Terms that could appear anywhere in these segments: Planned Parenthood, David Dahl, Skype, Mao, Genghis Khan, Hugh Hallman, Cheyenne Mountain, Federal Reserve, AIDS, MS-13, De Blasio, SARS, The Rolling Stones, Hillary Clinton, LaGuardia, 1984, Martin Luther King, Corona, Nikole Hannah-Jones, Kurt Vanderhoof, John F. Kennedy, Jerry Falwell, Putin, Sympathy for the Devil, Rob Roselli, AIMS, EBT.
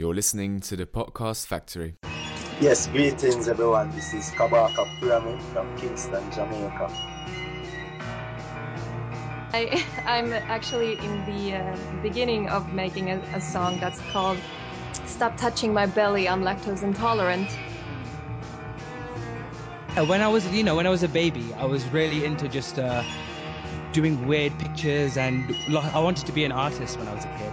You're listening to the Podcast Factory. Yes, greetings everyone. This is Kabaka Pyramid from Kingston, Jamaica. I'm actually in the beginning of making a song that's called Stop Touching My Belly, I'm Lactose Intolerant. When I was a baby, I was really into just doing weird pictures, and I wanted to be an artist when I was a kid.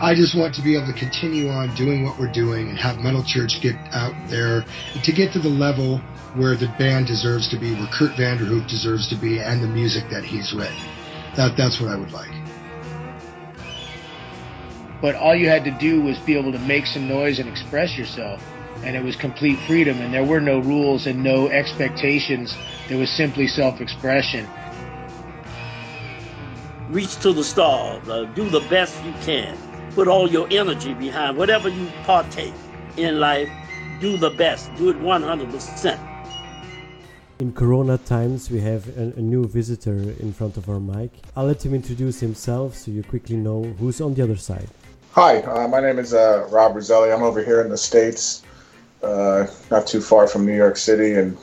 I just want to be able to continue on doing what we're doing and have Metal Church get out there to get to the level where the band deserves to be, where Kurt Vanderhoof deserves to be, and the music that he's written. That's what I would like. But all you had to do was be able to make some noise and express yourself. And it was complete freedom, and there were no rules and no expectations. There was simply self-expression. Reach to the stars. Do the best you can. Put all your energy behind whatever you partake in life. Do the best. Do it 100%. In Corona times, we have a new visitor in front of our mic. I'll let him introduce himself so you quickly know who's on the other side. Hi, my name is Rob Roselli. I'm over here in the States. Not too far from New York City, and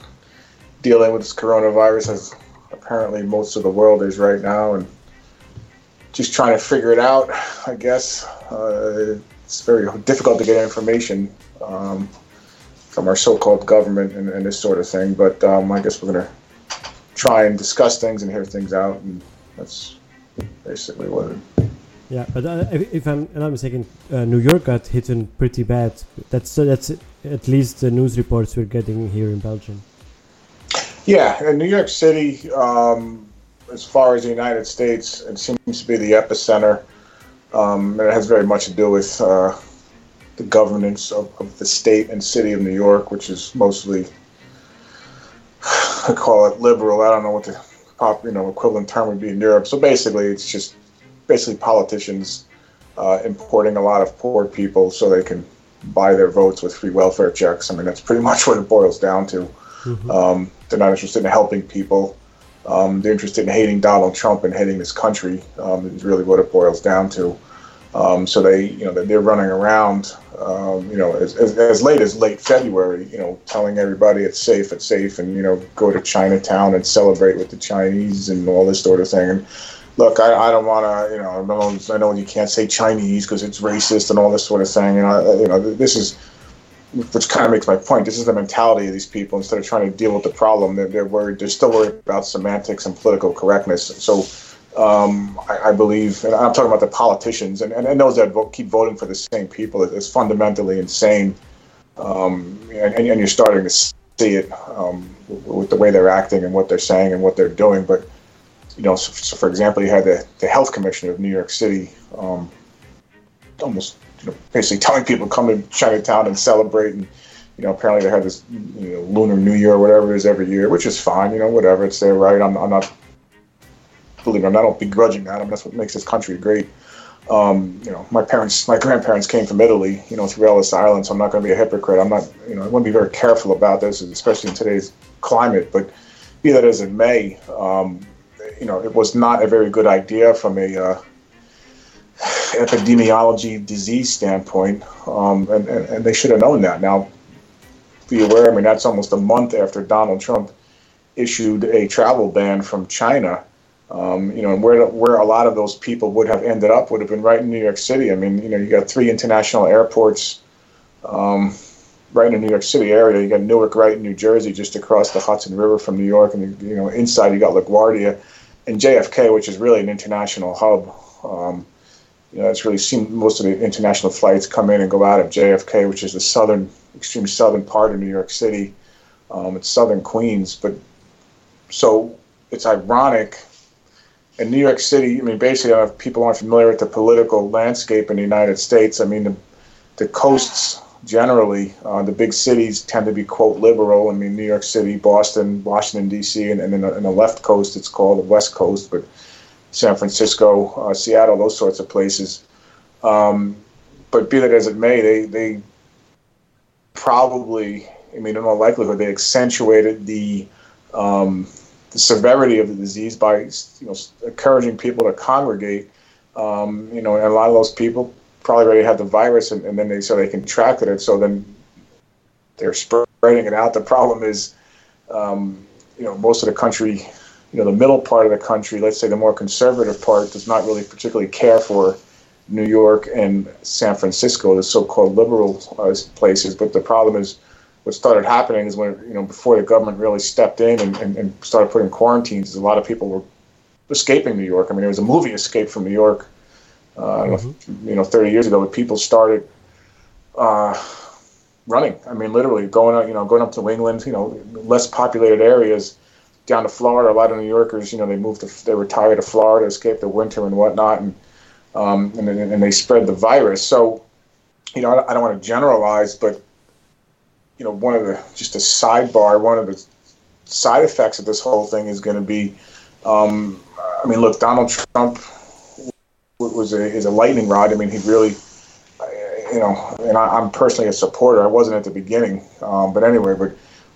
dealing with this coronavirus as apparently most of the world is right now, and just trying to figure it out, I guess. It's very difficult to get information from our so-called government and this sort of thing, but I guess we're going to try and discuss things and hear things out, and that's basically what it is. Yeah, but if I'm not mistaken, New York got hit pretty bad. That's at least the news reports we're getting here in Belgium. Yeah, in New York City, as far as the United States, it seems to be the epicenter. And it has very much to do with the governance of the state and city of New York, which is mostly, I call it liberal. I don't know what the equivalent term would be in Europe. So basically, it's just politicians importing a lot of poor people so they can buy their votes with free welfare checks. I mean, that's pretty much what it boils down to. Mm-hmm. They're not interested in helping people. They're interested in hating Donald Trump and hating this country. Is really what it boils down to. So they're running around, as late as late February, telling everybody it's safe, and go to Chinatown and celebrate with the Chinese and all this sort of thing. And, look, I don't want to, I know you can't say Chinese because it's racist and all this sort of thing. And, this is, which kind of makes my point, this is the mentality of these people. Instead of trying to deal with the problem, they're still worried about semantics and political correctness. So I believe, and I'm talking about the politicians and those that keep voting for the same people, it's fundamentally insane. And you're starting to see it with the way they're acting and what they're saying and what they're doing. But so for example, you had the health commissioner of New York City basically telling people to come to Chinatown and celebrate. And, apparently they had this Lunar New Year or whatever it is every year, which is fine. Whatever. It's their right. I don't begrudging that. I mean, that's what makes this country great. My grandparents came from Italy, through Ellis Island. So I'm not going to be a hypocrite. I'm not, I want to be very careful about this, especially in today's climate. But be that as it may, it was not a very good idea from a epidemiology disease standpoint, and they should have known that. Now, be aware, that's almost a month after Donald Trump issued a travel ban from China, and where a lot of those people would have ended up would have been right in New York City. You got 3 international airports right in the New York City area. You got Newark right in New Jersey, just across the Hudson River from New York, and inside you got LaGuardia. And JFK, which is really an international hub, it's really seen most of the international flights come in and go out of JFK, which is the extreme southern part of New York City. It's southern Queens, but so it's ironic. In New York City, basically, if people aren't familiar with the political landscape in the United States, the coasts generally, the big cities tend to be, quote, liberal. New York City, Boston, Washington, D.C., and then in the left coast, it's called the West Coast, but San Francisco, Seattle, those sorts of places. But be that as it may, they probably, in all likelihood, they accentuated the severity of the disease by encouraging people to congregate. And a lot of those people probably already had the virus, and then they contracted it. So then they're spreading it out. The problem is, most of the country, the middle part of the country, let's say the more conservative part, does not really particularly care for New York and San Francisco, the so-called liberal places. But the problem is, what started happening is when, before the government really stepped in and started putting quarantines, a lot of people were escaping New York. I mean, there was a movie, Escape from New York, 30 years ago, but people started running. I mean, literally going up to England, less populated areas, down to Florida. A lot of New Yorkers, they were tired of Florida, escaped the winter and whatnot, and they spread the virus. So, I don't want to generalize, but one of the side effects of this whole thing is going to be, Donald Trump is a lightning rod. I mean, he really, and I'm personally a supporter. I wasn't at the beginning, but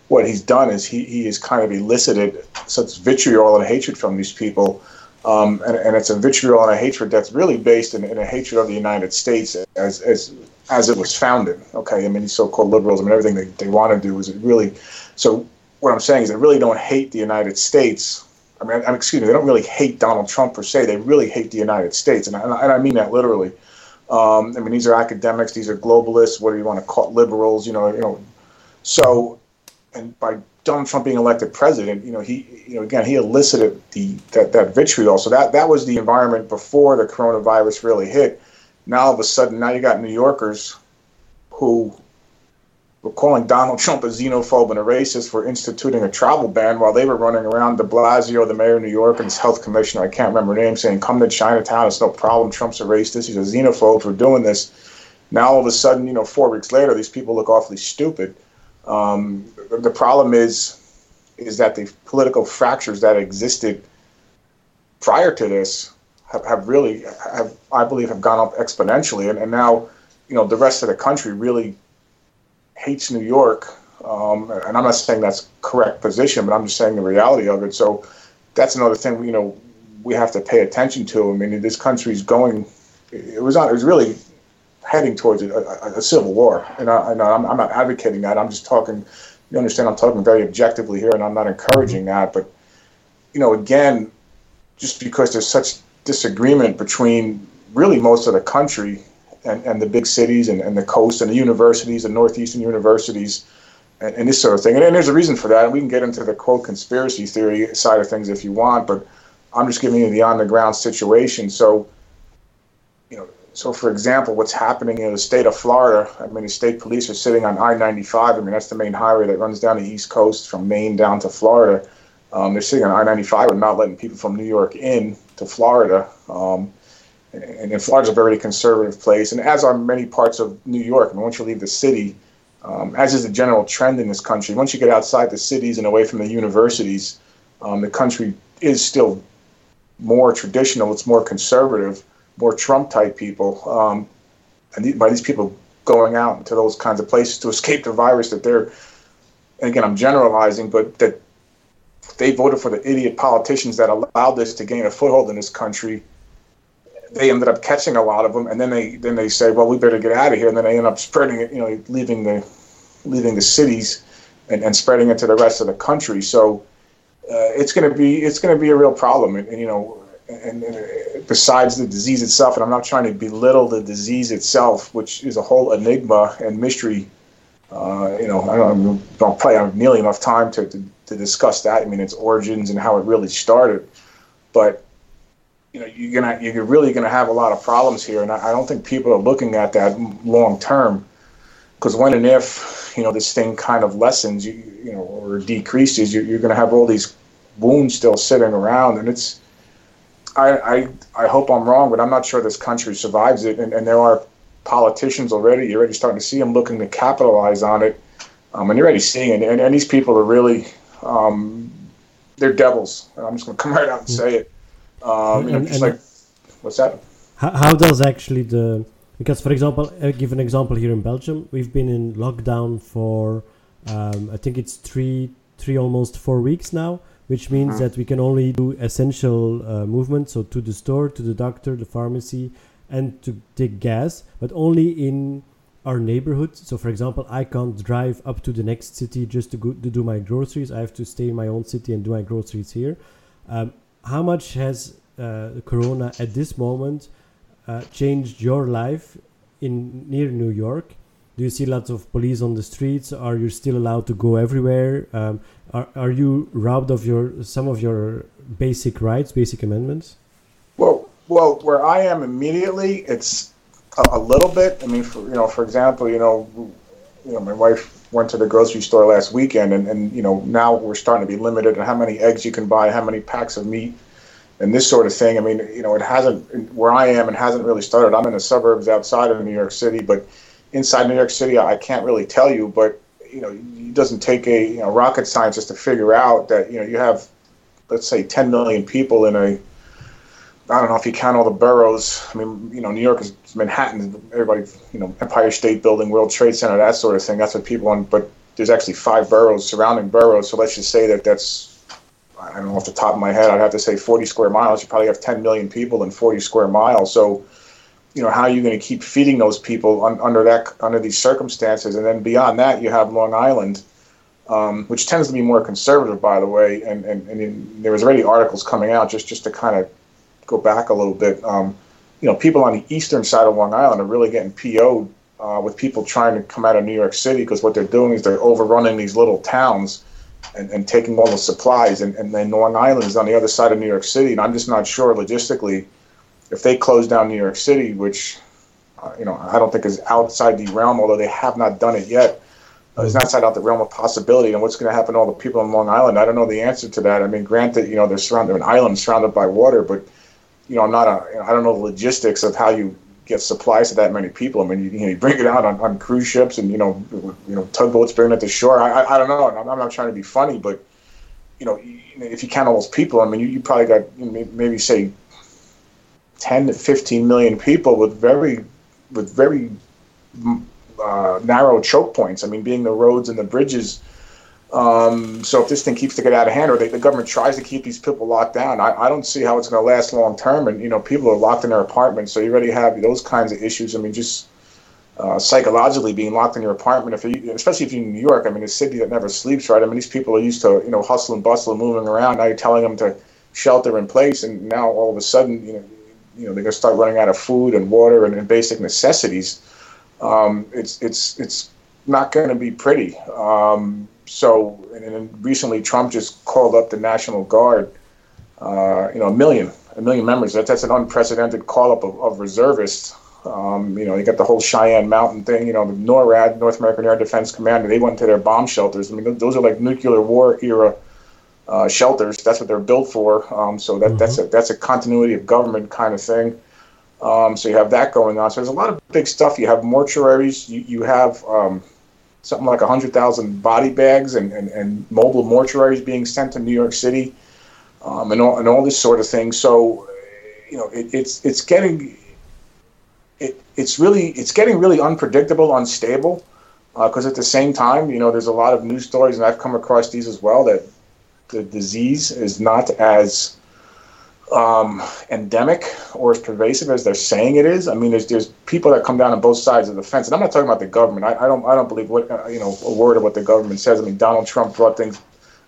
what he's done is he has kind of elicited such vitriol and hatred from these people, and it's a vitriol and a hatred that's really based in a hatred of the United States as it was founded. Okay, I mean, these so-called liberals, I mean, everything they want to do is really. So what I'm saying is, they really don't hate the United States. I mean, they don't really hate Donald Trump per se. They really hate the United States, and I mean that literally. These are academics, these are globalists, whatever you want to call it, liberals. So, and by Donald Trump being elected president, he elicited that vitriol. So that was the environment before the coronavirus really hit. Now, all of a sudden, now you got New Yorkers who were calling Donald Trump a xenophobe and a racist for instituting a travel ban while they were running around De Blasio, the mayor of New York, and his health commissioner, I can't remember her name, saying, come to Chinatown, it's no problem, Trump's a racist, he's a xenophobe for doing this. Now, all of a sudden, 4 weeks later, these people look awfully stupid. The problem is that the political fractures that existed prior to this have gone up exponentially, and now the rest of the country really hates New York, and I'm not saying that's correct position, but I'm just saying the reality of it. So that's another thing we have to pay attention to. I mean, this country's going. It was really heading towards a civil war, and I'm not advocating that. I'm just talking. You understand? I'm talking very objectively here, and I'm not encouraging that. But again, just because there's such disagreement between really most of the country and the big cities and the coast and the universities and northeastern universities and this sort of thing. And there's a reason for that. And we can get into the quote conspiracy theory side of things if you want, but I'm just giving you the on the ground situation. So, so for example, what's happening in the state of Florida, I mean, the state police are sitting on I-95. I mean, that's the main highway that runs down the East Coast from Maine down to Florida. They're sitting on I-95 and not letting people from New York in to Florida. And Florida's a very conservative place, and as are many parts of New York. I mean, once you leave the city, as is the general trend in this country, once you get outside the cities and away from the universities, the country is still more traditional. It's more conservative, more Trump-type people. By these people going out to those kinds of places to escape the virus that they're, and again, I'm generalizing, but that they voted for the idiot politicians that allowed this to gain a foothold in this country. They ended up catching a lot of them, and then they say, well, we better get out of here, and then they end up spreading it, leaving the cities and spreading it to the rest of the country. So it's going to be a real problem, and besides the disease itself, and I'm not trying to belittle the disease itself, which is a whole enigma and mystery. I don't probably have nearly enough time to discuss that. I mean, its origins and how it really started. But you're really going to have a lot of problems here, and I don't think people are looking at that long term. Because when and if this thing kind of lessens, or decreases, you're going to have all these wounds still sitting around, and it's. I hope I'm wrong, but I'm not sure this country survives it, and there are politicians already. You're already starting to see them looking to capitalize on it, and you're already seeing it. And these people are really, they're devils. And I'm just going to come right out and say it. What's that? How does actually because for example, I give an example here in Belgium, we've been in lockdown for I think it's three almost 4 weeks now, which means that we can only do essential movement, so to the store, to the doctor, the pharmacy, and to take gas, but only in our neighborhood. So, for example, I can't drive up to the next city just to go to do my groceries. I have to stay in my own city and do my groceries here. How much has Corona at this moment changed your life in near New York? Do you see lots of police on the streets? Are you still allowed to go everywhere? Are you robbed of some of your basic rights, basic amendments? Well, where I am immediately, it's a little bit. I mean, for example, my wife went to the grocery store last weekend, and now we're starting to be limited on how many eggs you can buy, how many packs of meat, and this sort of thing. I mean, it hasn't where I am. It hasn't really started. I'm in the suburbs outside of New York City, but inside New York City, I can't really tell you. But it doesn't take a rocket scientist to figure out that you have, let's say, 10 million people in a. I don't know if you count all the boroughs. I mean, New York is Manhattan. Everybody, Empire State Building, World Trade Center, that sort of thing. That's what people want. But there's actually 5 boroughs, surrounding boroughs. So let's just say that's, I don't know off the top of my head, I'd have to say 40 square miles. You probably have 10 million people in 40 square miles. So, how are you going to keep feeding those people under these circumstances? And then beyond that, you have Long Island, which tends to be more conservative, by the way. And there was already articles coming out just to kind of go back a little bit, people on the eastern side of Long Island are really getting PO'd with people trying to come out of New York City, because what they're doing is they're overrunning these little towns and taking all the supplies. And then Long Island is on the other side of New York City, and I'm just not sure logistically if they close down New York City, which, I don't think is outside the realm, although they have not done it yet. It's not outside the realm of possibility. And what's going to happen to all the people in Long Island? I don't know the answer to that. I mean, granted, they're surrounded, an island surrounded by water, but I don't know the logistics of how you get supplies to that many people. I mean, you bring it out on cruise ships and tugboats bringing it to shore. I don't know. I'm not trying to be funny, but if you count all those people, I mean, you probably got maybe say 10 to 15 million people with very narrow choke points. I mean, being the roads and the bridges. So if this thing keeps to get out of hand, or the government tries to keep these people locked down, I don't see how it's going to last long term. And, people are locked in their apartments. So you already have those kinds of issues. I mean, just psychologically being locked in your apartment, especially if you're in New York, I mean, a city that never sleeps, right? I mean, these people are used to, hustle and bustle and moving around. Now you're telling them to shelter in place. And now all of a sudden, they're going to start running out of food and water and basic necessities. It's not going to be pretty. So, and recently Trump just called up the National Guard, a million members. That's an unprecedented call up of reservists. You got the whole Cheyenne Mountain thing, the NORAD, North American Air Defense Command, they went to their bomb shelters. I mean, those are like nuclear war era shelters. That's what they're built for. That's a continuity of government kind of thing. So you have that going on. So there's a lot of big stuff. You have mortuaries, you have, something like 100,000 body bags and mobile mortuaries being sent to New York City, and all this sort of thing. So, it's getting really unpredictable, unstable, because at the same time, there's a lot of news stories, and I've come across these as well, that the disease is not as endemic or as pervasive as they're saying it is. I mean, there's people that come down on both sides of the fence, and I'm not talking about the government. I don't believe what a word of what the government says. I mean, Donald Trump brought things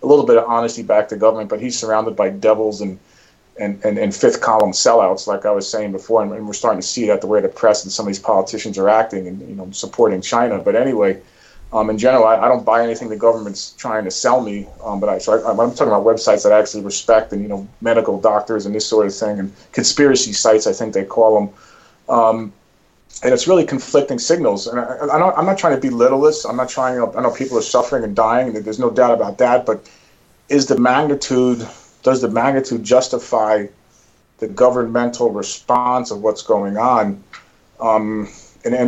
a little bit of honesty back to government, but he's surrounded by devils and fifth column sellouts, like I was saying before, and we're starting to see that the way the press and some of these politicians are acting and supporting China. But anyway, in general, I don't buy anything the government's trying to sell me. I'm talking about websites that I actually respect, and medical doctors and this sort of thing, and conspiracy sites, I think they call them. And it's really conflicting signals. And I'm not trying to belittle this. I'm not trying. I know people are suffering and dying, and there's no doubt about that. But does the magnitude justify the governmental response of what's going on? And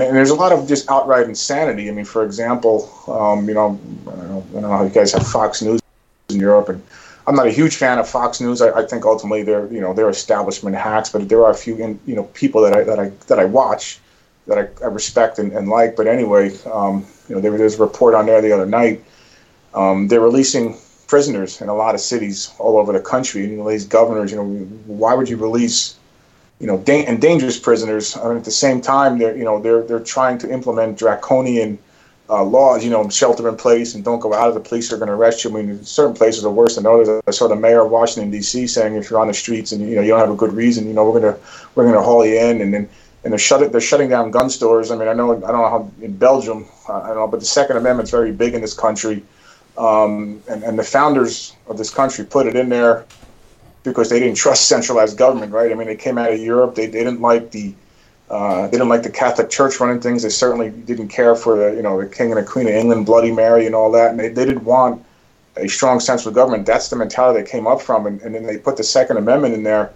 there's a lot of just outright insanity. I mean, for example, I don't know how you guys have Fox News in Europe, and I'm not a huge fan of Fox News. I think ultimately they're establishment hacks, but there are a few people that I watch that I respect and like. But anyway, there's a report on there the other night. They're releasing prisoners in a lot of cities all over the country, and these governors, why would you release and dangerous prisoners. I mean, at the same time, they're trying to implement draconian laws, shelter in place and don't go out. Of the police are going to arrest you. I mean, certain places are worse than others. I saw the mayor of Washington D.C. saying if you're on the streets and you don't have a good reason, we're gonna haul you in. And then they're shutting down gun stores. I mean, I don't know how in Belgium, I don't know, but the Second Amendment's very big in this country, and the founders of this country put it in there because they didn't trust centralized government, right? I mean, they came out of Europe. They didn't like the Catholic Church running things. They certainly didn't care for the King and the Queen of England, Bloody Mary, and all that. And they didn't want a strong central government. That's the mentality they came up from. And then they put the Second Amendment in there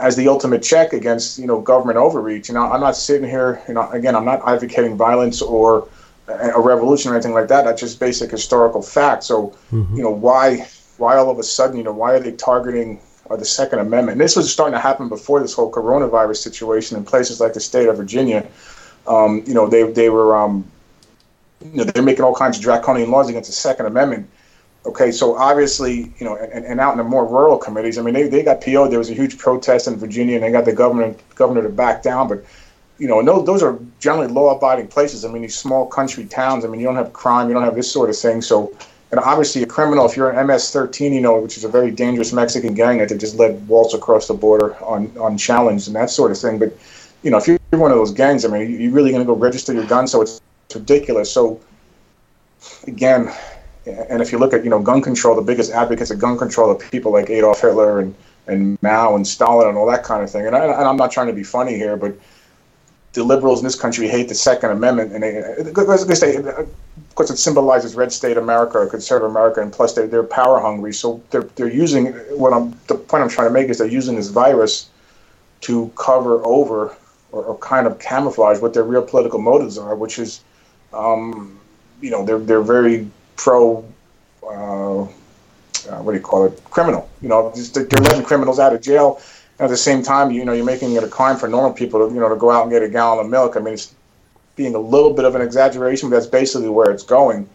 as the ultimate check against government overreach. I'm not sitting here. Again, I'm not advocating violence or a revolution or anything like that. That's just basic historical fact. So why all of a sudden why are they targeting? Or the Second Amendment. And this was starting to happen before this whole coronavirus situation in places like the state of Virginia. They're making all kinds of draconian laws against the Second Amendment. Okay, so obviously, and out in the more rural communities, I mean, they got PO'd. There was a huge protest in Virginia, and they got the governor to back down. But those are generally law-abiding places. I mean, these small country towns. I mean, you don't have crime, you don't have this sort of thing. So. And obviously a criminal, if you're an MS-13, which is a very dangerous Mexican gang that they just let waltz across the border unchallenged and that sort of thing. But, if you're one of those gangs, I mean, you're really going to go register your gun, so it's ridiculous. So, again, and if you look at, gun control, the biggest advocates of gun control are people like Adolf Hitler and Mao and Stalin and all that kind of thing. And I'm not trying to be funny here, but the liberals in this country hate the Second Amendment, and because it symbolizes red state America or conservative America, and plus they're power hungry. So they're using the point I'm trying to make is they're using this virus to cover over or kind of camouflage what their real political motives are, which is, they're very pro. What do you call it? Criminal. They're letting criminals out of jail. At the same time, you're making it a crime for normal people, to go out and get a gallon of milk. I mean, it's being a little bit of an exaggeration, but that's basically where it's going.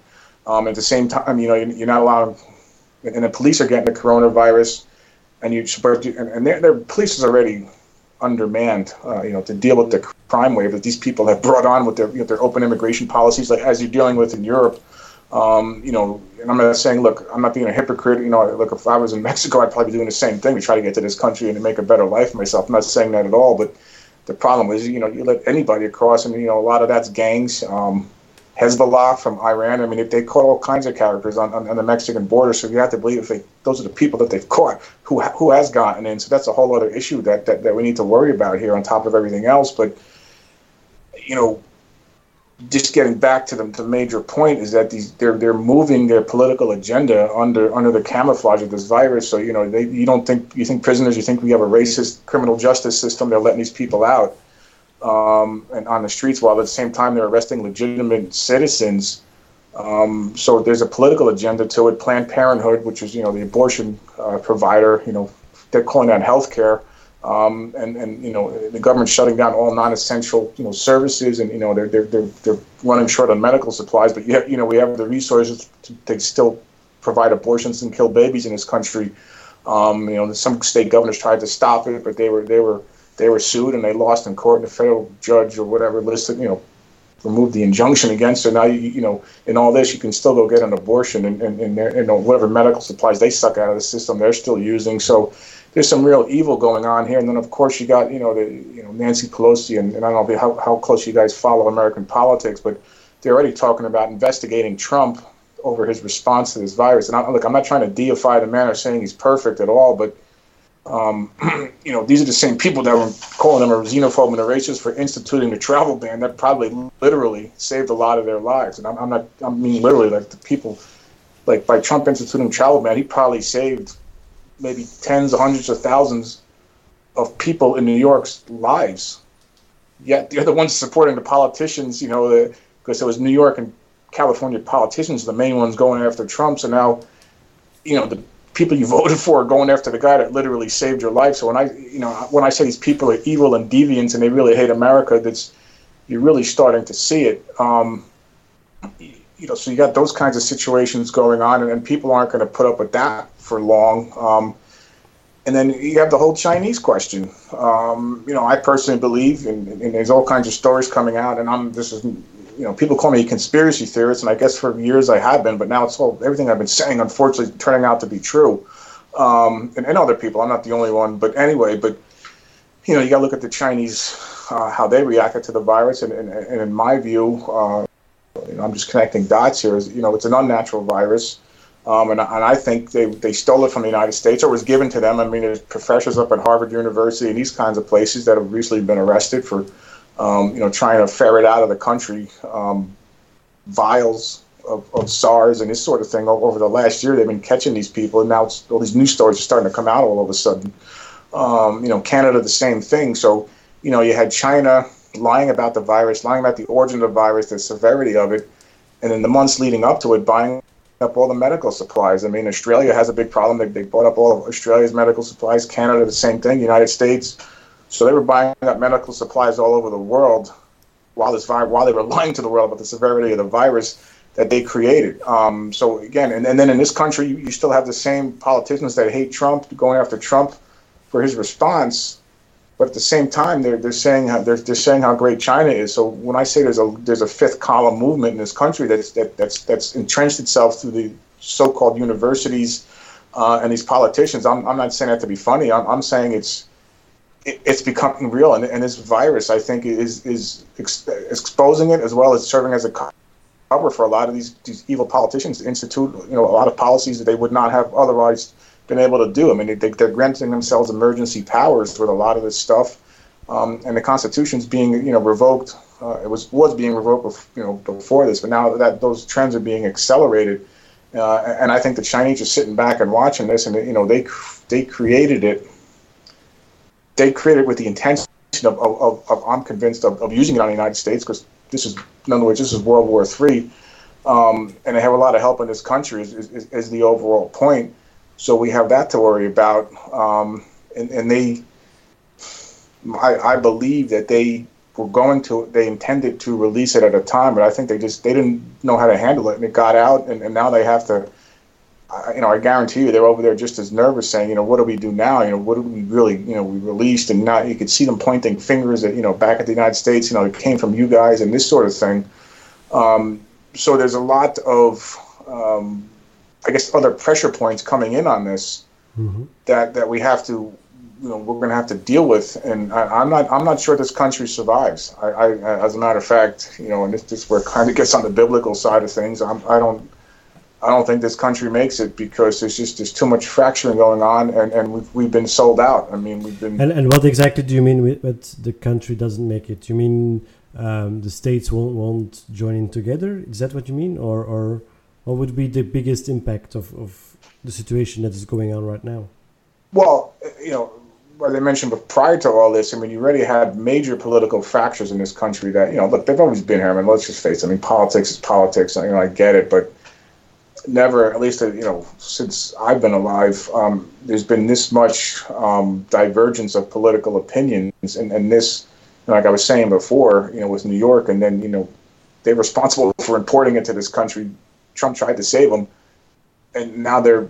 At the same time, you're not allowed, and the police are getting the coronavirus, and their police is already undermanned, to deal with the crime wave that these people have brought on with their open immigration policies, like as you're dealing with in Europe. And I'm not saying, look, I'm not being a hypocrite. Look, if I was in Mexico, I'd probably be doing the same thing to try to get to this country and to make a better life for myself. I'm not saying that at all. But the problem is, you let anybody across, and, a lot of that's gangs, Hezbollah from Iran. I mean, if they caught all kinds of characters on the Mexican border. So you have to believe those are the people that they've caught who has gotten in. So that's a whole other issue that we need to worry about here on top of everything else. But, just getting back to the major point is that they're moving their political agenda under the camouflage of this virus. So you think we have a racist criminal justice system. They're letting these people out and on the streets while at the same time they're arresting legitimate citizens. So there's a political agenda to it. Planned Parenthood, which is the abortion provider, they're calling on healthcare. The government's shutting down all non-essential, services, and they're running short on medical supplies. But yet, we have the resources to still provide abortions and kill babies in this country. Some state governors tried to stop it, but they were sued and they lost in court. And the federal judge or whatever listed, removed the injunction against. So now in all this, you can still go get an abortion, and whatever medical supplies they suck out of the system, they're still using. So. There's some real evil going on here, and then of course you got Nancy Pelosi, and I don't know how close you guys follow American politics, but they're already talking about investigating Trump over his response to this virus. And I'm not trying to deify the man or saying he's perfect at all, but these are the same people that were calling him a xenophobe and a racist for instituting the travel ban that probably literally saved a lot of their lives. And I mean literally, like the people, like by Trump instituting travel ban, he probably saved. Maybe tens, hundreds of thousands of people in New York's lives. Yet they're the ones supporting the politicians, because it was New York and California politicians, the main ones going after Trump. So now, the people you voted for are going after the guy that literally saved your life. So when I say these people are evil and deviants and they really hate America, you're really starting to see it. So you got those kinds of situations going on, and people aren't going to put up with that for long. And then you have the whole Chinese question. I personally believe, and there's all kinds of stories coming out, and people call me a conspiracy theorist, and I guess for years I have been, but now it's everything I've been saying, unfortunately, turning out to be true. And other people, I'm not the only one, but anyway, you got to look at the Chinese, how they reacted to the virus, and in my view, I'm just connecting dots here, it's an unnatural virus. And I think they stole it from the United States, or was given to them. I mean, there's professors up at Harvard University and these kinds of places that have recently been arrested for, trying to ferret out of the country vials of SARS and this sort of thing. Over the last year, they've been catching these people, and now all these news stories are starting to come out all of a sudden. Canada, the same thing. So, you had China lying about the virus, lying about the origin of the virus, the severity of it, and in the months leading up to it, buying up all the medical supplies. I mean, Australia has a big problem. They bought up all of Australia's medical supplies. Canada, the same thing. United States. So they were buying up medical supplies all over the world while they were lying to the world about the severity of the virus that they created. So again, and then in this country, you still have the same politicians that hate Trump going after Trump for his response, but at the same time, they're saying how great China is. So when I say there's a fifth column movement in this country that's entrenched itself through the so-called universities and these politicians, I'm not saying that to be funny. I'm saying it's becoming real, and this virus, I think, is exposing it, as well as serving as a cover for a lot of these evil politicians to institute a lot of policies that they would not have otherwise been able to do. I mean, they're granting themselves emergency powers with a lot of this stuff, and the Constitution's being revoked. It was being revoked before this, but now that those trends are being accelerated, and I think the Chinese are sitting back and watching this, and they created it. They created it with the intention of I'm convinced of using it on the United States, because this is World War III, and they have a lot of help in this country is the overall point. So we have that to worry about, I believe that they intended to release it at a time, but I think they didn't know how to handle it, and it got out, and now they have to, I guarantee you they're over there just as nervous, saying, what do we do now? What do we really, we released, and now you could see them pointing fingers at, back at the United States, it came from you guys, and this sort of thing. So there's a lot of, other pressure points coming in on this, mm-hmm. that we have to, we're going to have to deal with. And I'm not sure this country survives. I as a matter of fact, and this is where it kind of gets on the biblical side of things. I don't think this country makes it, because there's too much fracturing going on, and we've been sold out. I mean, we've been. And what exactly do you mean with the country doesn't make it? You mean the states won't join in together? Is that what you mean, or? What would be the biggest impact of the situation that is going on right now? Well, as I mentioned, but prior to all this, I mean, you already had major political fractures in this country that, look, they've always been here. I mean, let's just face it. I mean, politics is politics. I get it, but never, at least, since I've been alive, there's been this much divergence of political opinions. And this, like I was saying before, with New York, and then, they're responsible for importing it to this country. Trump tried to save them, and now they're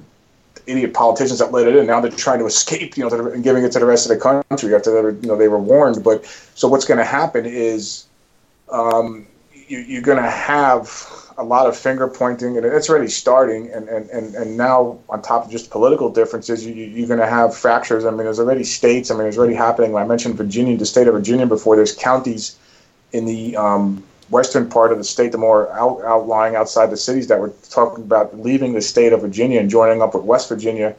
idiot politicians that let it in. Now they're trying to escape, and giving it to the rest of the country after they were warned. But so what's going to happen is you're going to have a lot of finger pointing, and it's already starting. And now on top of just political differences, you're going to have fractures. I mean, there's already states. I mean, it's already happening. I mentioned Virginia, the state of Virginia before. There's counties in the western part of the state, the more outlying outside the cities, that were talking about leaving the state of Virginia and joining up with West Virginia.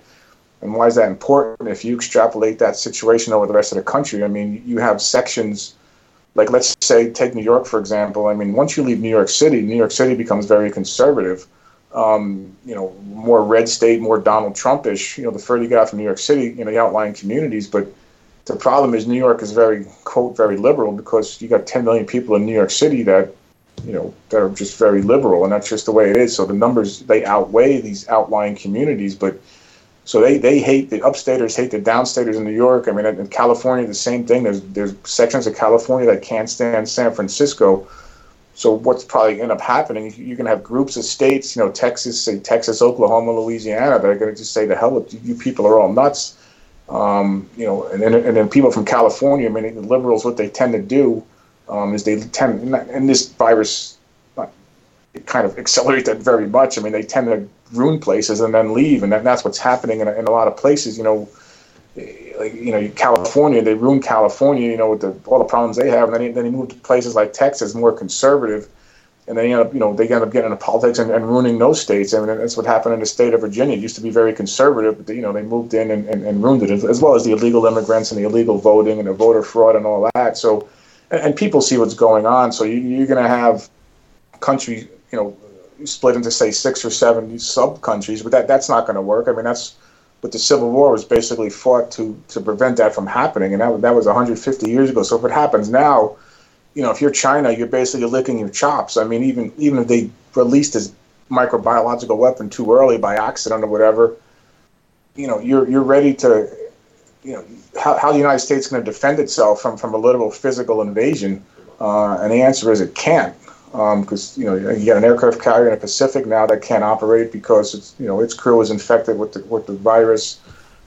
And why is that important? If you extrapolate that situation over the rest of the country, I mean, you have sections, like let's say take New York, for example. I mean, once you leave New York City becomes very conservative, more red state, more Donald Trump-ish, the further you get out from New York City, the outlying communities. But the problem is New York is very, quote, very liberal, because you got 10 million people in New York City that, that are just very liberal, and that's just the way it is. So the numbers, they outweigh these outlying communities, but so they hate, the upstaters hate the downstaters in New York. I mean, in California, the same thing. There's sections of California that can't stand San Francisco. So what's probably end up happening, you're going to have groups of states, Texas, Oklahoma, Louisiana, that are going to just say, the hell with you people are all nuts. And then people from California, many of the liberals, what they tend to do is they tend, and this virus, it kind of accelerates that very much. I mean, they tend to ruin places and then leave, and that's what's happening in a lot of places. California, they ruined California, with all the problems they have, and then they moved to places like Texas, more conservative, and they end up getting into politics and ruining those states. I mean, that's what happened in the state of Virginia. It used to be very conservative, but they moved in and ruined it, as well as the illegal immigrants and the illegal voting and the voter fraud and all that. So, and people see what's going on. So you're going to have country, split into, say, 6 or 7 sub-countries, but that's not going to work. I mean, that's what the Civil War was basically fought to prevent that from happening, and that was 150 years ago. So if it happens now, if you're China, you're basically licking your chops. I mean, even if they released this microbiological weapon too early by accident or whatever, you're ready to, how the United States is going to defend itself from a literal physical invasion, and the answer is it can't. Because you got an aircraft carrier in the Pacific now that can't operate because it's its crew is infected with the virus.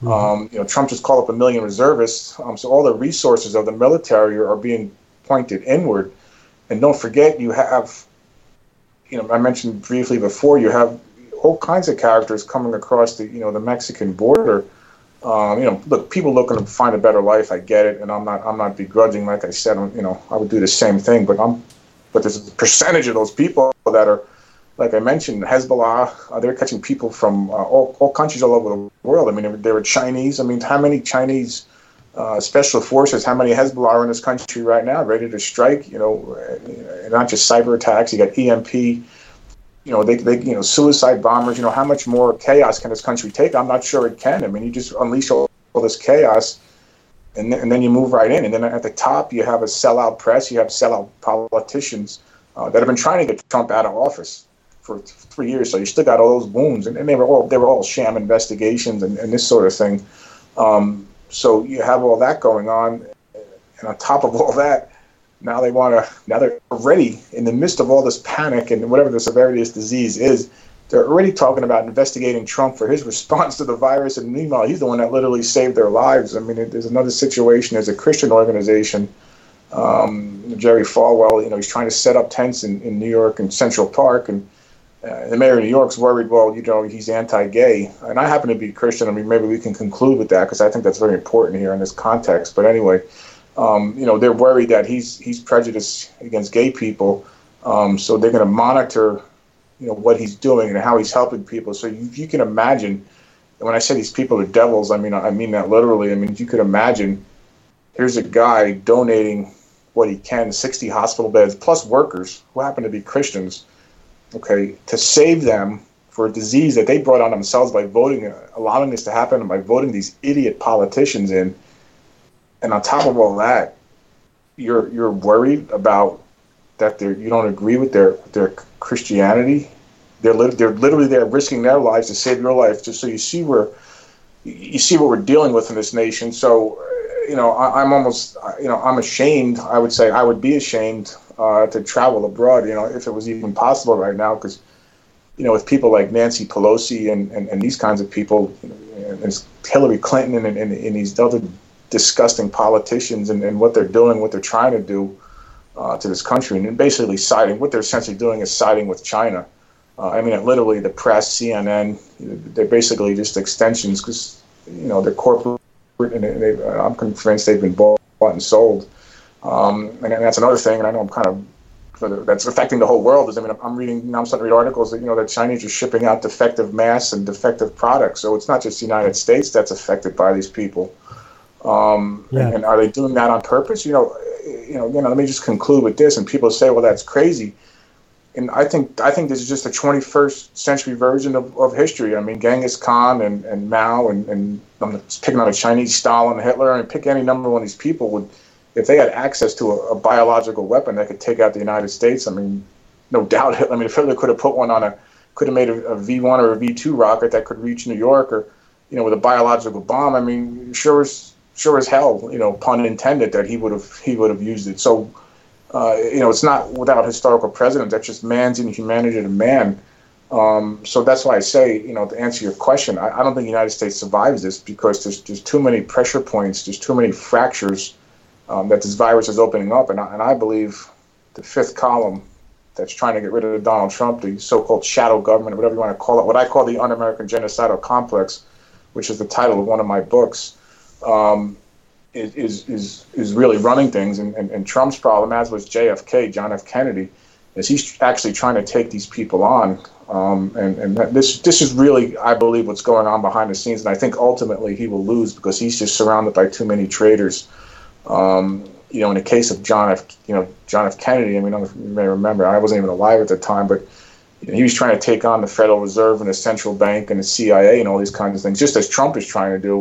Mm-hmm. Trump just called up 1 million reservists, so all the resources of the military are being pointed inward. And don't forget, you have, I mentioned briefly before, you have all kinds of characters coming across the the Mexican border. Look, people looking to find a better life. I get it, and I'm not begrudging. Like I said, I would do the same thing, but there's a percentage of those people that are, like I mentioned, Hezbollah, they're catching people from all countries all over the world. I mean, they were Chinese. I mean, how many Chinese special forces, how many Hezbollah are in this country right now ready to strike? And not just cyber attacks. You got EMP, they suicide bombers. How much more chaos can this country take? I'm not sure it can. I mean, you just unleash all this chaos. And then you move right in. And then at the top, you have a sellout press. You have sellout politicians that have been trying to get Trump out of office for 3 years. So you still got all those wounds. And they were all sham investigations and this sort of thing. So you have all that going on. And on top of all that, now they're already in the midst of all this panic and whatever the severity of this disease is. They're already talking about investigating Trump for his response to the virus. And meanwhile, he's the one that literally saved their lives. I mean, there's another situation. There's a Christian organization, Jerry Falwell, he's trying to set up tents in New York and Central Park. And the mayor of New York's worried, well, he's anti-gay. And I happen to be Christian. I mean, maybe we can conclude with that because I think that's very important here in this context. But anyway, they're worried that he's prejudiced against gay people. So they're going to monitor what he's doing and how he's helping people. So you can imagine, when I say these people are devils, I mean that literally. I mean, you could imagine, here's a guy donating what he can, 60 hospital beds, plus workers who happen to be Christians, okay, to save them for a disease that they brought on themselves by voting, allowing this to happen, and by voting these idiot politicians in. And on top of all that, you're worried about that you don't agree with their Christianity. They're literally there risking their lives to save your life. Just so you see what we're dealing with in this nation. So, I'm almost, I'm ashamed. I would say I would be ashamed to travel abroad, if it was even possible right now, because, with people like Nancy Pelosi and these kinds of people, and Hillary Clinton and these other disgusting politicians and what they're doing, what they're trying to do, to this country, and basically siding, what they're essentially doing is siding with China. Literally, the press, CNN, they're basically just extensions because, they're corporate, and I'm convinced they've been bought and sold. And that's another thing, and I know I'm that's affecting the whole world, is I'm starting to read articles that, the Chinese are shipping out defective masks and defective products. So it's not just the United States that's affected by these people. And are they doing that on purpose? Let me just conclude with this. And people say, well, that's crazy. And I think this is just the 21st century version of history. I mean, Genghis Khan and Mao and I'm picking on a Chinese Stalin, Hitler, and pick any number one of these people would, if they had access to a biological weapon that could take out the United States. I mean, no doubt. I mean, if Hitler could have put one on could have made a V1 or a V2 rocket that could reach New York, or, with a biological bomb. I mean, sure as hell, pun intended, that he would have used it. So, it's not without historical precedent. That's just man's inhumanity to man. So that's why I say, you know, to answer your question, I don't think the United States survives this because there's too many pressure points, there's too many fractures that this virus is opening up. And I believe the fifth column that's trying to get rid of Donald Trump, the so-called shadow government, or whatever you want to call it, what I call the Un-American Genocidal Complex, which is the title of one of my books, is really running things. And Trump's problem, as was JFK, John F. Kennedy, is he's actually trying to take these people on. And this is really, I believe, what's going on behind the scenes. And I think ultimately he will lose because he's just surrounded by too many traitors. You know, in the case of John F. Kennedy, I mean, I don't know if you may remember, I wasn't even alive at the time, but he was trying to take on the Federal Reserve and the central bank and the CIA and all these kinds of things, just as Trump is trying to do.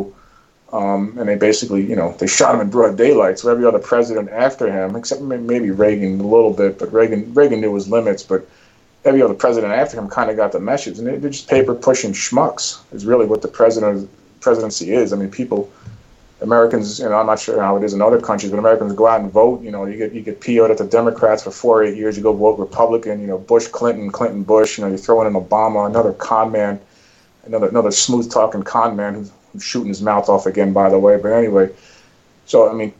And they basically, you know, they shot him in broad daylight. So every other president after him, except maybe Reagan a little bit, but Reagan knew his limits, but every other president after him kind of got the message. And they're just paper-pushing schmucks is really what the presidency is. I mean, people, Americans, and I'm not sure how it is in other countries, but Americans go out and vote. You know, you get PO'd at the Democrats for 4 or 8 years. You go vote Republican, you know, Bush, Clinton, Clinton, Bush. You know, you throw in an Obama, another con man, another smooth-talking con man who's shooting his mouth off again, by the way. But anyway, so, I mean,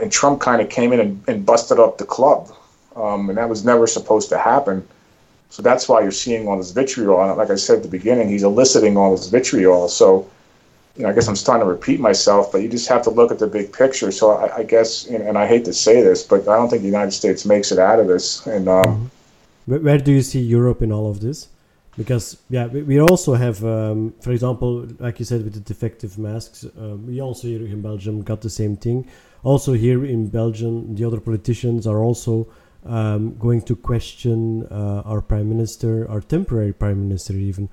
and Trump kind of came in and busted up the club. And that was never supposed to happen. So that's why you're seeing all this vitriol. And like I said at the beginning, he's eliciting all this vitriol. So, you know, I guess I'm starting to repeat myself, but you just have to look at the big picture. So I guess, and I hate to say this, but I don't think the United States makes it out of this. And where do you see Europe in all of this? Because, yeah, we also have, for example, like you said, with the defective masks, we also here in Belgium got the same thing. Also here in Belgium, the other politicians are also going to question our prime minister, our temporary prime minister even,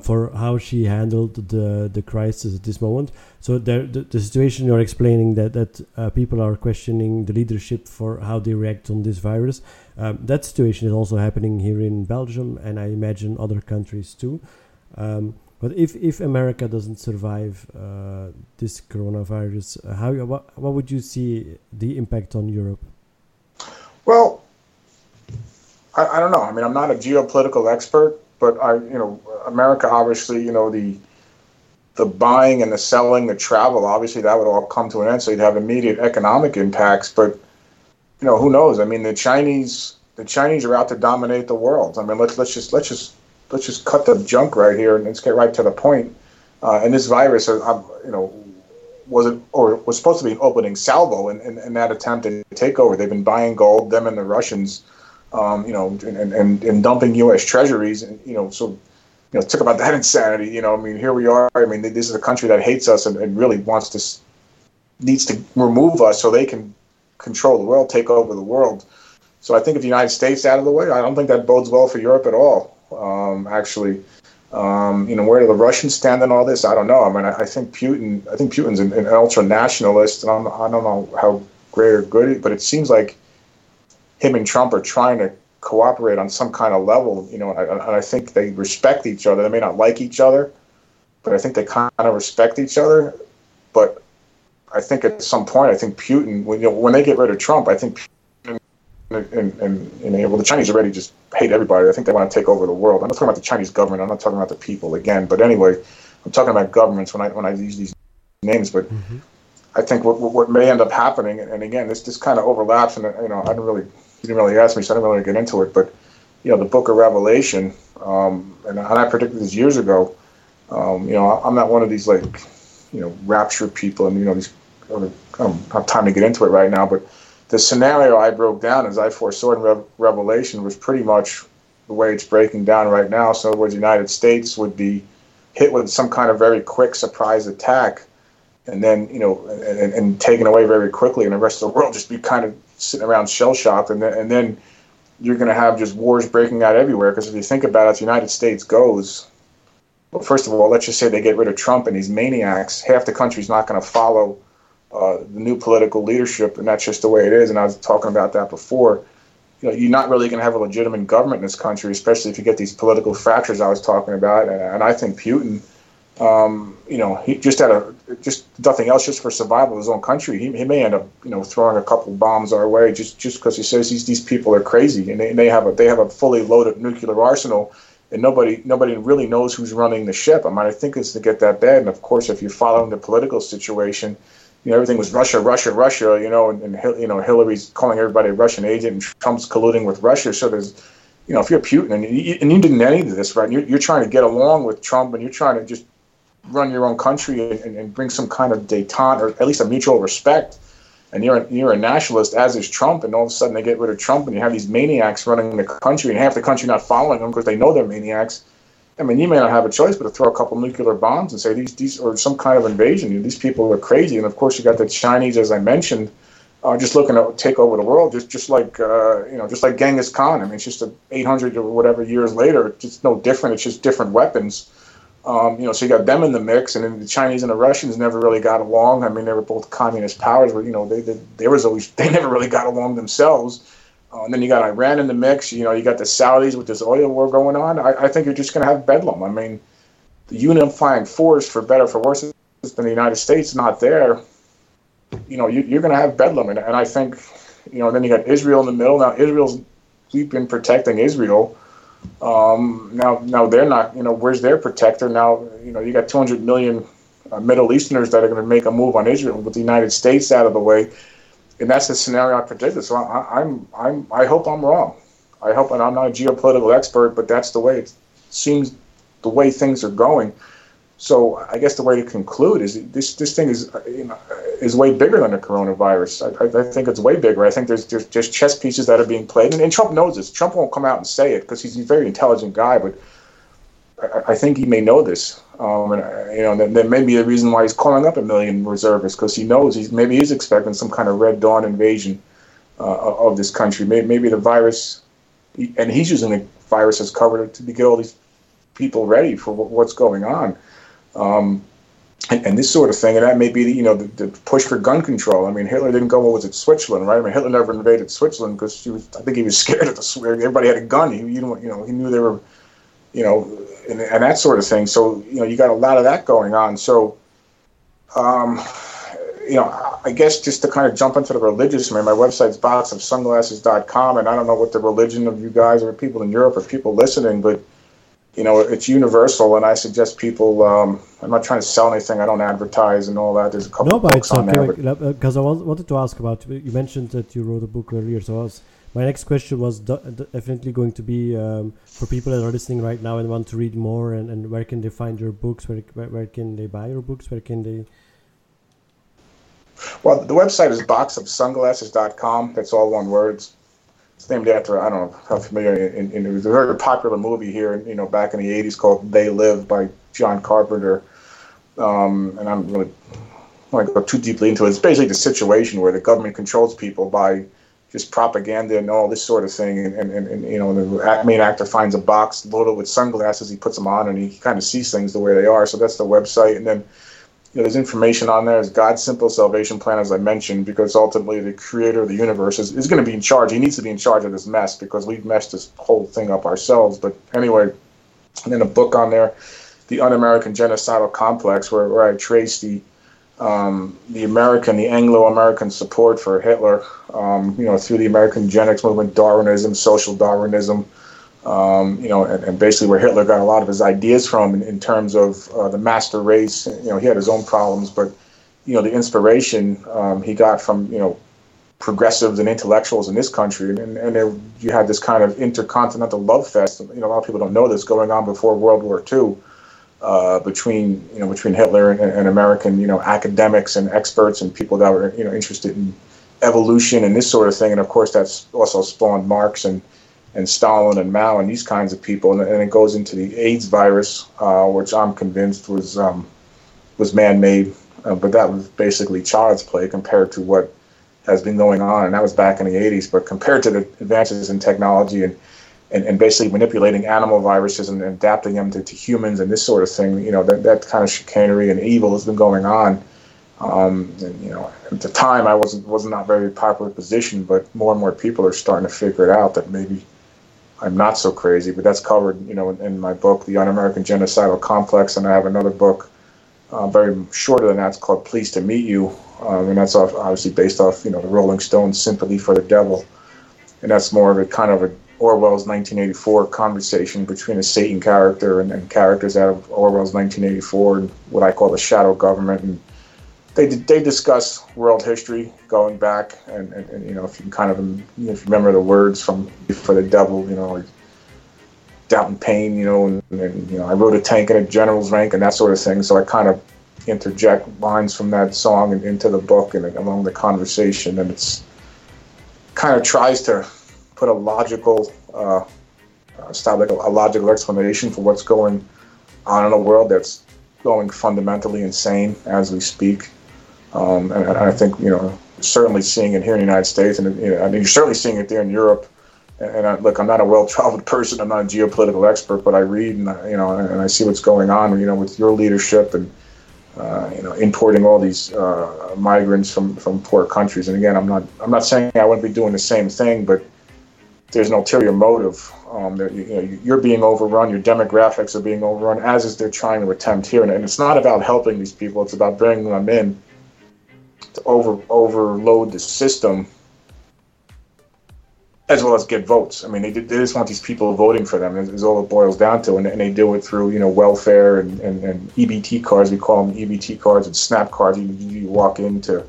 for how she handled the crisis at this moment. So the situation you're explaining, that people are questioning the leadership for how they react on this virus, that situation is also happening here in Belgium, and I imagine other countries too. But if America doesn't survive this coronavirus, what would you see the impact on Europe? Well, I don't know. I mean, I'm not a geopolitical expert, but America, obviously, you know, the buying and the selling, the travel, obviously that would all come to an end. So you'd have immediate economic impacts, but you know, who knows? I mean, the Chinese are out to dominate the world. I mean, let's just cut the junk right here and let's get right to the point. And this virus, you know, was supposed to be an opening salvo in that attempt to take over. They've been buying gold, them and the Russians, you know, and dumping U.S. treasuries. And, you know, so, you know, talk about that insanity. You know, I mean, here we are. I mean, this is a country that hates us and really needs to remove us so they can control the world, take over the world. So I think if the United States out of the way, I don't think that bodes well for Europe at all, actually. You know, where do the Russians stand in all this? I don't know. I mean, I think Putin's an ultra nationalist, and I don't know how great or good, but it seems like him and Trump are trying to cooperate on some kind of level. You know, and I think they respect each other. They may not like each other, but I think they kind of respect each other. But I think at some point, I think Putin, when they get rid of Trump, I think Putin and the Chinese already just hate everybody. I think they want to take over the world. I'm not talking about the Chinese government. I'm not talking about the people again. But anyway, I'm talking about governments when I use these names. But I think what may end up happening, and again, this kind of overlaps. And you know, you didn't really ask me, so I didn't really get into it. But you know, the Book of Revelation, and I predicted this years ago. You know, I'm not one of these like you know rapture people, and you know these. I don't have time to get into it right now, but. The scenario I broke down as I foresaw in Revelation was pretty much the way it's breaking down right now. So in other words, the United States would be hit with some kind of very quick surprise attack and then, you know, and taken away very quickly, and the rest of the world just be kind of sitting around shell-shocked. And then you're going to have just wars breaking out everywhere, because if you think about it, if the United States goes, well, first of all, let's just say they get rid of Trump and these maniacs, half the country's not going to follow the new political leadership, and that's just the way it is. And I was talking about that before. You know, you're not really going to have a legitimate government in this country, especially if you get these political fractures I was talking about. And I think Putin, you know, he just had nothing else, just for survival of his own country. He may end up, you know, throwing a couple bombs our way just because he says these people are crazy and they have a fully loaded nuclear arsenal. and nobody really knows who's running the ship. I mean, I think it's to get that bad. And of course, if you're following the political situation, you know, everything was Russia, you know, and you know, Hillary's calling everybody a Russian agent, and Trump's colluding with Russia. So there's, you know, if you're Putin and you didn't any of this, right? And you're trying to get along with Trump, and you're trying to just run your own country and bring some kind of détente or at least a mutual respect. And you're a nationalist, as is Trump, and all of a sudden they get rid of Trump, and you have these maniacs running the country, and half the country not following them because they know they're maniacs. I mean, you may not have a choice but to throw a couple nuclear bombs and say these or some kind of invasion. These people are crazy. And of course, you got the Chinese, as I mentioned, just looking to take over the world, just like Genghis Khan. I mean, it's just 800 or whatever years later, it's just no different. It's just different weapons. You know, so you got them in the mix, and then the Chinese and the Russians never really got along. I mean, they were both communist powers, but you know, they never really got along themselves. And then you got Iran in the mix. You know, you got the Saudis with this oil war going on. I think you're just going to have bedlam. I mean, the unifying force, for better or for worse, than the United States not there. You know, you're going to have bedlam, and I think, you know, then you got Israel in the middle. Now we've been protecting Israel. Now they're not, you know, where's their protector? Now, you know, you got 200 million Middle Easterners that are going to make a move on Israel with the United States out of the way. And that's the scenario I predicted. So I hope I'm wrong. I hope, and I'm not a geopolitical expert, but that's the way it seems, the way things are going. So I guess the way to conclude is this thing is, you know, is way bigger than the coronavirus. I think it's way bigger. I think there's just chess pieces that are being played, and Trump knows this. Trump won't come out and say it because he's a very intelligent guy, but I think he may know this. And you know, that may be the reason why he's calling up 1 million reservists, because he knows he is expecting some kind of red dawn invasion of this country. Maybe the virus, and he's using the virus as cover to get all these people ready for what's going on. And this sort of thing, and that may be, you know, the push for gun control. I mean, Hitler didn't go, Switzerland, right? I mean, Hitler never invaded Switzerland because I think he was scared of everybody had a gun. He knew they were, you know, and that sort of thing. So, you know, you got a lot of that going on. So, you know, I guess just to kind of jump into the religious, I mean, my website's boxofsunglasses.com, and I don't know what the religion of you guys or people in Europe or people listening, but you know, it's universal, and I suggest people. I'm not trying to sell anything. I don't advertise and all that. There's a couple of books on there. Because I wanted to ask about. You mentioned that you wrote a book earlier, so my next question was definitely going to be for people that are listening right now and want to read more. And where can they find your books? Where can they buy your books? Where can they? Well, the website is boxofsunglasses.com. That's all one word. It's named after, I don't know how familiar, and it was a very popular movie here, you know, back in the 80s called They Live by John Carpenter. And I'm really not going to go too deeply into it. It's basically the situation where the government controls people by just propaganda and all this sort of thing. And you know, the main actor finds a box loaded with sunglasses. He puts them on and he kind of sees things the way they are. So that's the website. And then, you know, there's information on there. There's God's simple salvation plan, as I mentioned, because ultimately the creator of the universe is going to be in charge. He needs to be in charge of this mess because we've messed this whole thing up ourselves. But anyway, and then a book on there, The Un-American Genocidal Complex, where I trace the Anglo-American support for Hitler, you know, through the American Genics movement, Darwinism, social Darwinism. You know, and basically where Hitler got a lot of his ideas from in terms of the master race. You know, he had his own problems, but, you know, the inspiration he got from, you know, progressives and intellectuals in this country. And there, you had this kind of intercontinental love fest. You know, a lot of people don't know this, going on before World War II between Hitler and American, you know, academics and experts and people that were, you know, interested in evolution and this sort of thing. And, of course, that's also spawned Marx and Stalin and Mao and these kinds of people, and it goes into the AIDS virus, which I'm convinced was man-made, but that was basically child's play compared to what has been going on, and that was back in the 80s. But compared to the advances in technology and basically manipulating animal viruses and adapting them to humans and this sort of thing, you know, that kind of chicanery and evil has been going on. And, you know, at the time I wasn't not very popular position, but more and more people are starting to figure it out that maybe I'm not so crazy, but that's covered, you know, in my book, The Un-American Genocidal Complex, and I have another book, very shorter than that, it's called Pleased to Meet You, and that's obviously based off, you know, the Rolling Stones' Sympathy for the Devil, and that's more of a kind of a Orwell's 1984 conversation between a Satan character and characters out of Orwell's 1984 and what I call the shadow government. And they discuss world history going back, and you know, if you can kind of, if you remember the words from "For the Devil," you know, like doubt and pain, you know, and you know, I rode a tank in a general's rank and that sort of thing. So I kind of interject lines from that song and into the book and along the conversation, and it's kind of tries to put a logical, logical explanation for what's going on in a world that's going fundamentally insane as we speak. And I think, you know, certainly seeing it here in the United States, and you know, I mean, you're certainly seeing it there in Europe. And I, look, I'm not a well-traveled person. I'm not a geopolitical expert, but I read and I see what's going on, you know, with your leadership and, you know, importing all these migrants from poor countries. And again, I'm not saying I wouldn't be doing the same thing, but there's an ulterior motive. You're being overrun. Your demographics are being overrun, as is they're trying to attempt here. And it's not about helping these people. It's about bringing them in to overload the system, as well as get votes. I mean, they just want these people voting for them, is all it boils down to. And they do it through, you know, welfare and EBT cards. We call them EBT cards and SNAP cards. You walk into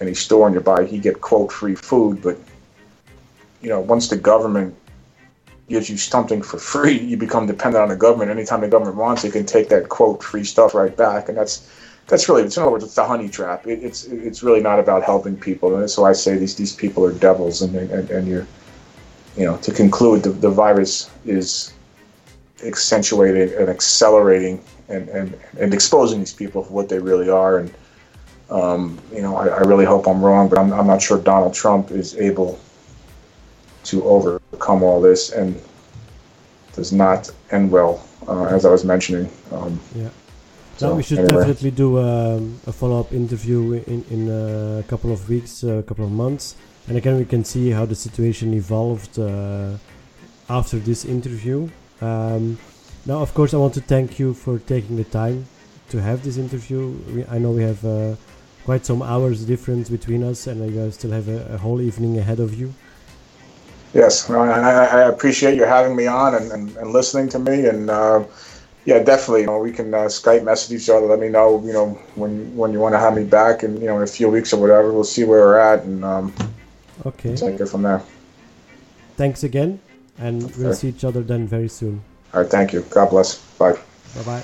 any store nearby, you get, quote, free food. But, you know, once the government gives you something for free, you become dependent on the government. Anytime the government wants, it can take that, quote, free stuff right back. And that's really, in other words, it's the honey trap. It's really not about helping people. And so I say these people are devils. And you're, you know, to conclude, the virus is accentuating and accelerating and exposing these people for what they really are. And, you know, I really hope I'm wrong, but I'm not sure Donald Trump is able to overcome all this, and does not end well, as I was mentioning. Yeah. So we should definitely do a follow-up interview in a couple of weeks, a couple of months. And again, we can see how the situation evolved after this interview. Now, of course, I want to thank you for taking the time to have this interview. I know we have quite some hours difference between us, and you still have a whole evening ahead of you. Yes, I appreciate you having me on and listening to me. And yeah, definitely. You know, we can Skype message each other. Let me know, you know, when you want to have me back, and you know, in a few weeks or whatever, we'll see where we're at, and okay, take it from there. Thanks again, and we'll see each other then very soon. All right, thank you. God bless. Bye. Bye.